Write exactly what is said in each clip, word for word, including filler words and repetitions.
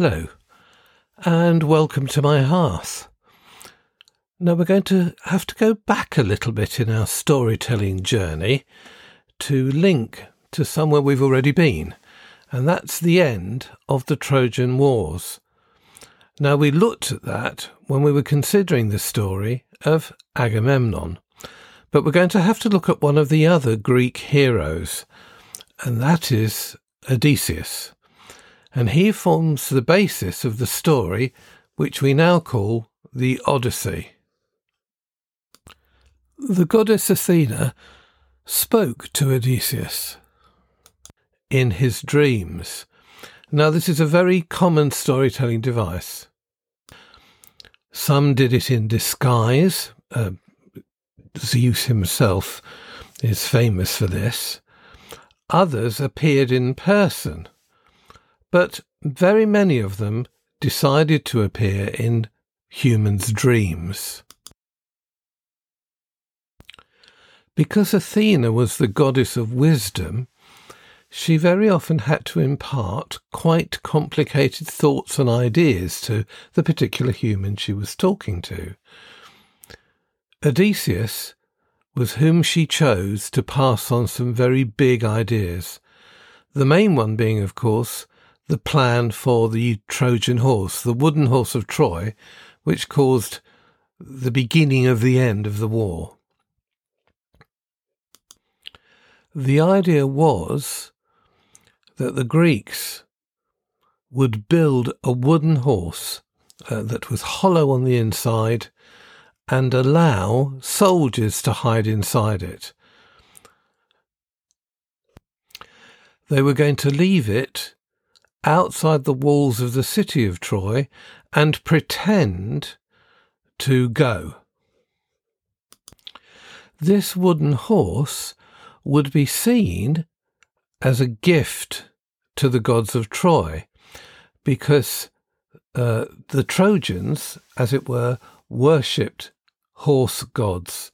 Hello, and welcome to my hearth. Now we're going to have to go back a little bit in our storytelling journey to link to somewhere we've already been, and that's the end of the Trojan Wars. Now we looked at that when we were considering the story of Agamemnon, but we're going to have to look at one of the other Greek heroes, and that is Odysseus. And he forms the basis of the story, which we now call the Odyssey. The goddess Athena spoke to Odysseus in his dreams. Now, this is a very common storytelling device. Some did it in disguise. Uh, Zeus himself is famous for this. Others appeared in person. But very many of them decided to appear in humans' dreams. Because Athena was the goddess of wisdom, she very often had to impart quite complicated thoughts and ideas to the particular human she was talking to. Odysseus was whom she chose to pass on some very big ideas, the main one being, of course, the plan for the Trojan horse, the Wooden Horse of Troy, which caused the beginning of the end of the war. The idea was that the Greeks would build a wooden horse uh, that was hollow on the inside and allow soldiers to hide inside it. They were going to leave it outside the walls of the city of Troy and pretend to go. This wooden horse would be seen as a gift to the gods of Troy, because uh, the Trojans, as it were, worshipped horse gods.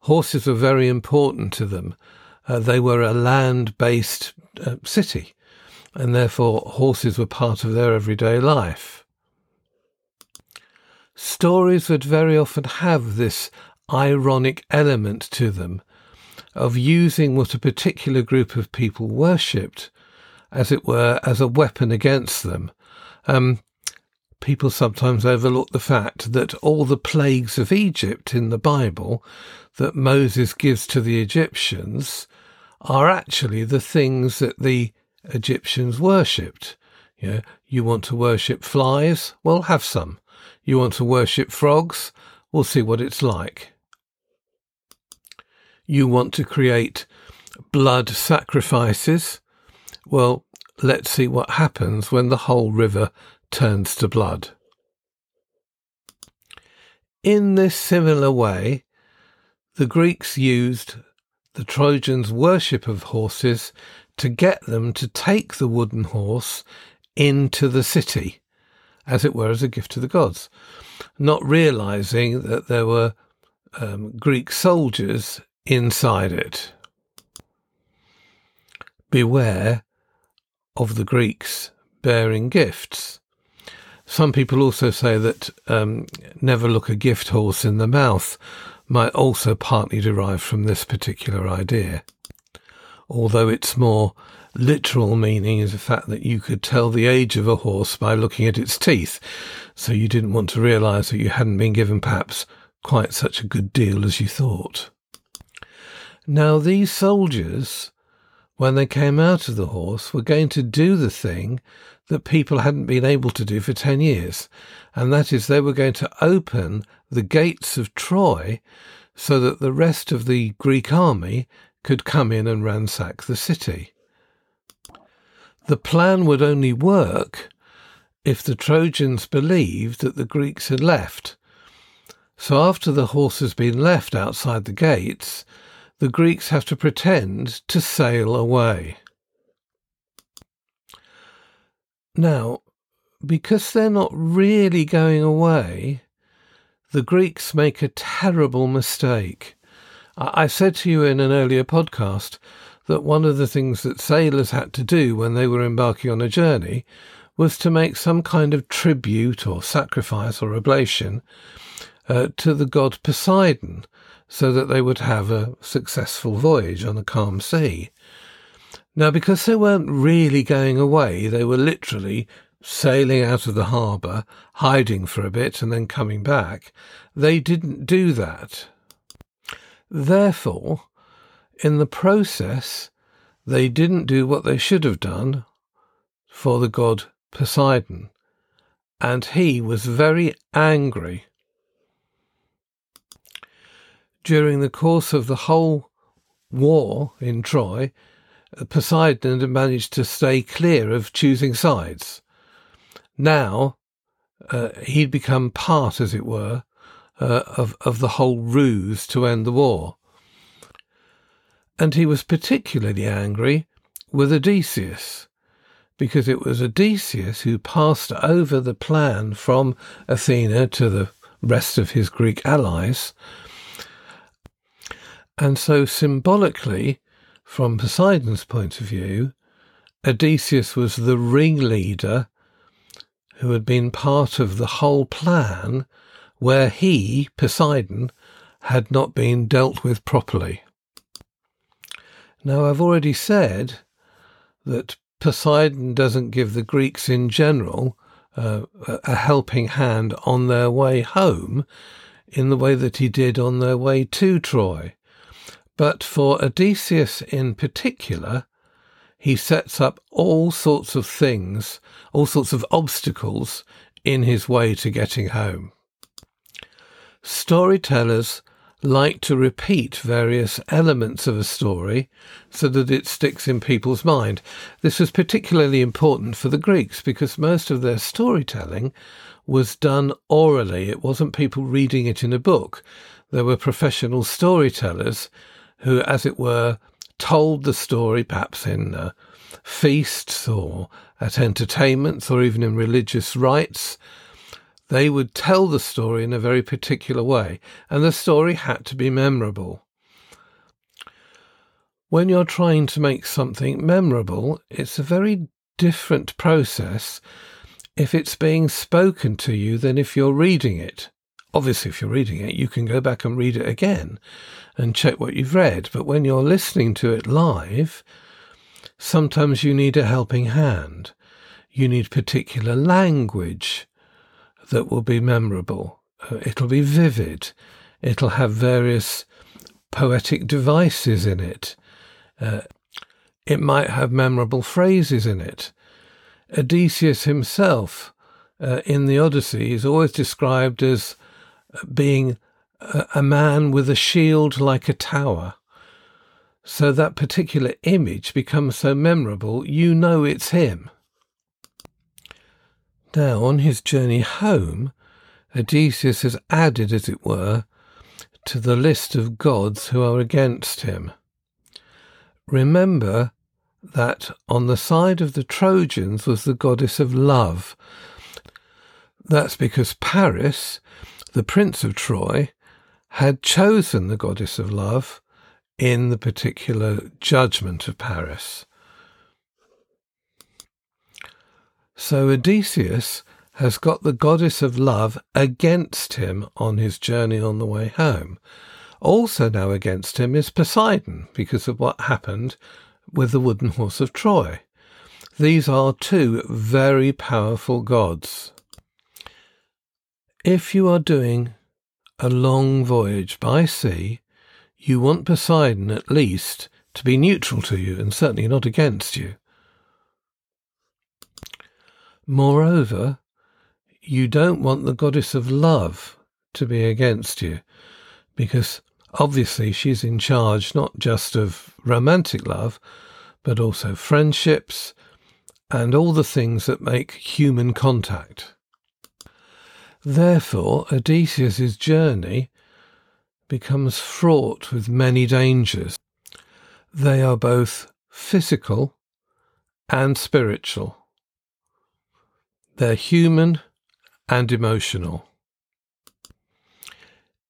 Horses were very important to them. Uh, they were a land-based uh, city, and therefore horses were part of their everyday life. Stories would very often have this ironic element to them of using what a particular group of people worshipped, as it were, as a weapon against them. Um, people sometimes overlook the fact that all the plagues of Egypt in the Bible that Moses gives to the Egyptians are actually the things that the Egyptians worshipped. You know, you want to worship flies? Well, have some. You want to worship frogs? We'll see what it's like. You want to create blood sacrifices? Well, let's see what happens when the whole river turns to blood. In this similar way, the Greeks used the Trojans' worship of horses to get them to take the wooden horse into the city, as it were, as a gift to the gods, not realizing that there were um, Greek soldiers inside it. Beware of the Greeks bearing gifts. Some people also say that um, never look a gift horse in the mouth might also partly derive from this particular idea, although its more literal meaning is the fact that you could tell the age of a horse by looking at its teeth, so you didn't want to realise that you hadn't been given perhaps quite such a good deal as you thought. Now, these soldiers, when they came out of the horse, were going to do the thing that people hadn't been able to do for ten years, and that is they were going to open the gates of Troy so that the rest of the Greek army could come in and ransack the city. The plan would only work if the Trojans believed that the Greeks had left. So after the horse has been left outside the gates, the Greeks have to pretend to sail away. Now, because they're not really going away, the Greeks make a terrible mistake. I said to you in an earlier podcast that one of the things that sailors had to do when they were embarking on a journey was to make some kind of tribute or sacrifice or oblation uh, to the god Poseidon, so that they would have a successful voyage on a calm sea. Now, because they weren't really going away, they were literally sailing out of the harbour, hiding for a bit and then coming back, they didn't do that. Therefore, in the process, they didn't do what they should have done for the god Poseidon, and he was very angry. During the course of the whole war in Troy, Poseidon had managed to stay clear of choosing sides. Now uh, he'd become part, as it were, uh, of, of the whole ruse to end the war. And he was particularly angry with Odysseus, because it was Odysseus who passed over the plan from Athena to the rest of his Greek allies. And so symbolically, from Poseidon's point of view, Odysseus was the ringleader who had been part of the whole plan where he, Poseidon, had not been dealt with properly. Now, I've already said that Poseidon doesn't give the Greeks in general uh, a helping hand on their way home in the way that he did on their way to Troy. But for Odysseus in particular, he sets up all sorts of things, all sorts of obstacles in his way to getting home. Storytellers like to repeat various elements of a story so that it sticks in people's mind. This was particularly important for the Greeks because most of their storytelling was done orally. It wasn't people reading it in a book. There were professional storytellers who, as it were, told the story perhaps in uh, feasts or at entertainments or even in religious rites. They would tell the story in a very particular way, and the story had to be memorable. When you're trying to make something memorable, it's a very different process if it's being spoken to you than if you're reading it. Obviously, if you're reading it, you can go back and read it again and check what you've read. But when you're listening to it live, sometimes you need a helping hand. You need particular language that will be memorable. It'll be vivid. It'll have various poetic devices in it. Uh, it might have memorable phrases in it. Odysseus himself uh, in the Odyssey is always described as being a man with a shield like a tower. So that particular image becomes so memorable, you know it's him. Now, on his journey home, Odysseus has added, as it were, to the list of gods who are against him. Remember that on the side of the Trojans was the goddess of love. That's because Paris, the prince of Troy, had chosen the goddess of love in the particular judgment of Paris. So Odysseus has got the goddess of love against him on his journey on the way home. Also now against him is Poseidon, because of what happened with the Wooden Horse of Troy. These are two very powerful gods. If you are doing a long voyage by sea, you want Poseidon at least to be neutral to you and certainly not against you. Moreover, you don't want the goddess of love to be against you, because obviously she's in charge not just of romantic love, but also friendships and all the things that make human contact. Therefore, Odysseus's journey becomes fraught with many dangers. They are both physical and spiritual. They're human and emotional.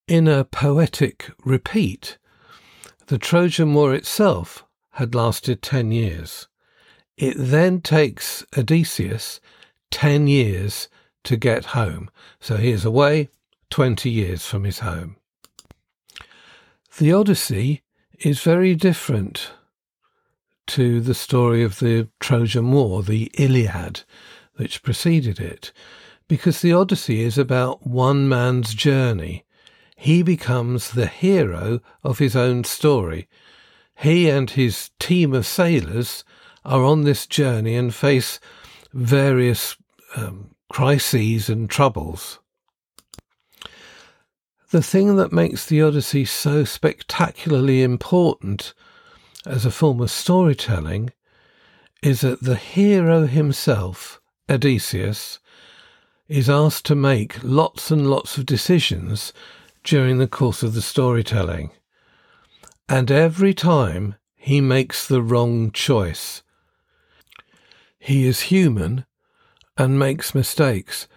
In a poetic repeat, the Trojan War itself had lasted ten years. It then takes Odysseus ten years to get home. So he is away twenty years from his home. The Odyssey is very different to the story of the Trojan War, the Iliad, which preceded it, because the Odyssey is about one man's journey. He becomes the hero of his own story. He and his team of sailors are on this journey and face various um, crises and troubles. The thing that makes the Odyssey so spectacularly important as a form of storytelling is that the hero himself, Odysseus, is asked to make lots and lots of decisions during the course of the storytelling. And every time he makes the wrong choice. He is human and makes mistakes.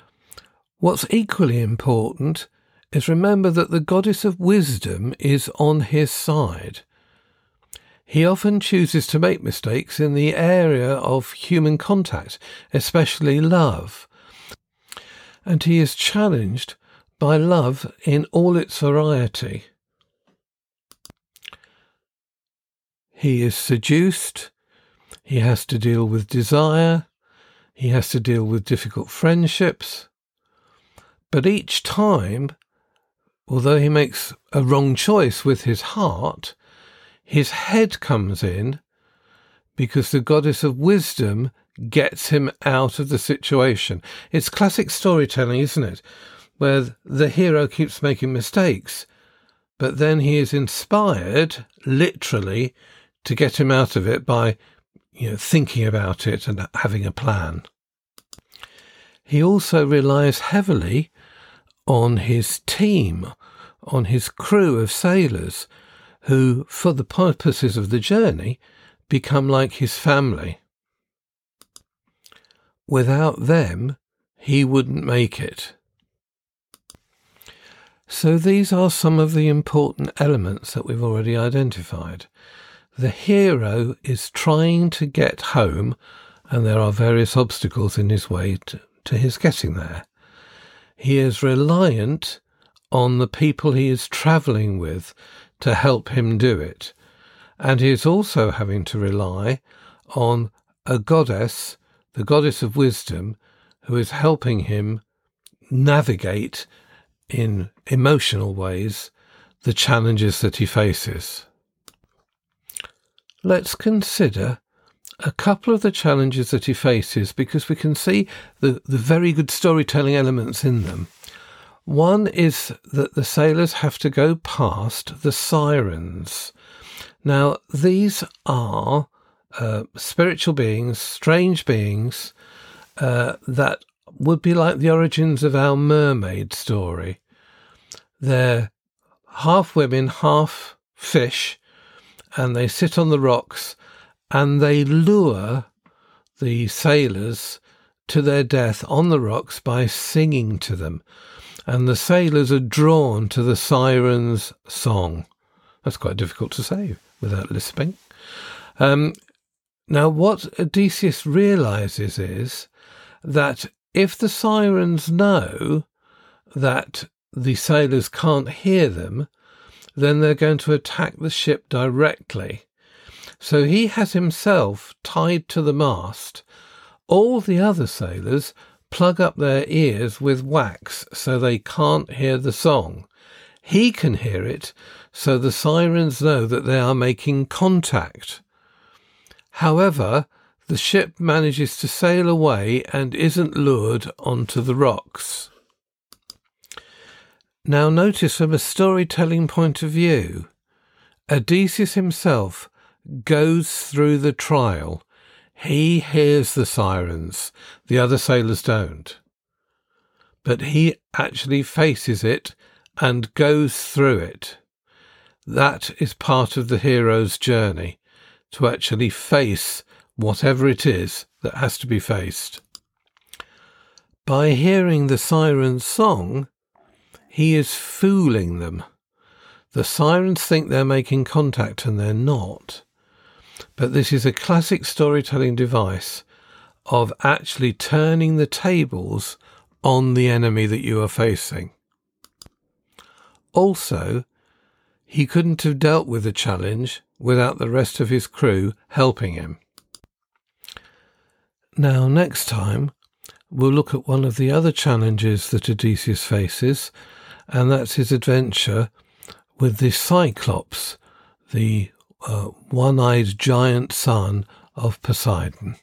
What's equally important is remember that the goddess of wisdom is on his side. He often chooses to make mistakes in the area of human contact, especially love. And he is challenged by love in all its variety. He is seduced, he has to deal with desire, he has to deal with difficult friendships. But each time, although he makes a wrong choice with his heart, his head comes in because the goddess of wisdom gets him out of the situation. It's classic storytelling, isn't it? Where the hero keeps making mistakes, but then he is inspired, literally, to get him out of it by, you know, thinking about it and having a plan. He also relies heavily on his team, on his crew of sailors, who, for the purposes of the journey, become like his family. Without them, he wouldn't make it. So these are some of the important elements that we've already identified. The hero is trying to get home, and there are various obstacles in his way to, to his getting there. He is reliant on the people he is travelling with to help him do it. And he is also having to rely on a goddess, the goddess of wisdom, who is helping him navigate in emotional ways the challenges that he faces. Let's consider a couple of the challenges that he faces, because we can see the, the very good storytelling elements in them. One is that the sailors have to go past the sirens. Now, these are uh, spiritual beings, strange beings, uh, that would be like the origins of our mermaid story. They're half women, half fish, and they sit on the rocks and they lure the sailors to their death on the rocks by singing to them. And the sailors are drawn to the siren's song. That's quite difficult to say without lisping. Um, now, what Odysseus realises is that if the sirens know that the sailors can't hear them, then they're going to attack the ship directly. So he has himself tied to the mast. All the other sailors plug up their ears with wax so they can't hear the song. He can hear it, so the sirens know that they are making contact. However, the ship manages to sail away and isn't lured onto the rocks. Now notice, from a storytelling point of view, Odysseus himself goes through the trial. He hears the sirens, the other sailors don't. But he actually faces it and goes through it. That is part of the hero's journey, to actually face whatever it is that has to be faced. By hearing the siren's song, he is fooling them. The sirens think they're making contact and they're not. But this is a classic storytelling device of actually turning the tables on the enemy that you are facing. Also, he couldn't have dealt with the challenge without the rest of his crew helping him. Now, next time, we'll look at one of the other challenges that Odysseus faces, and that's his adventure with the Cyclops, the uh, one-eyed giant son of Poseidon.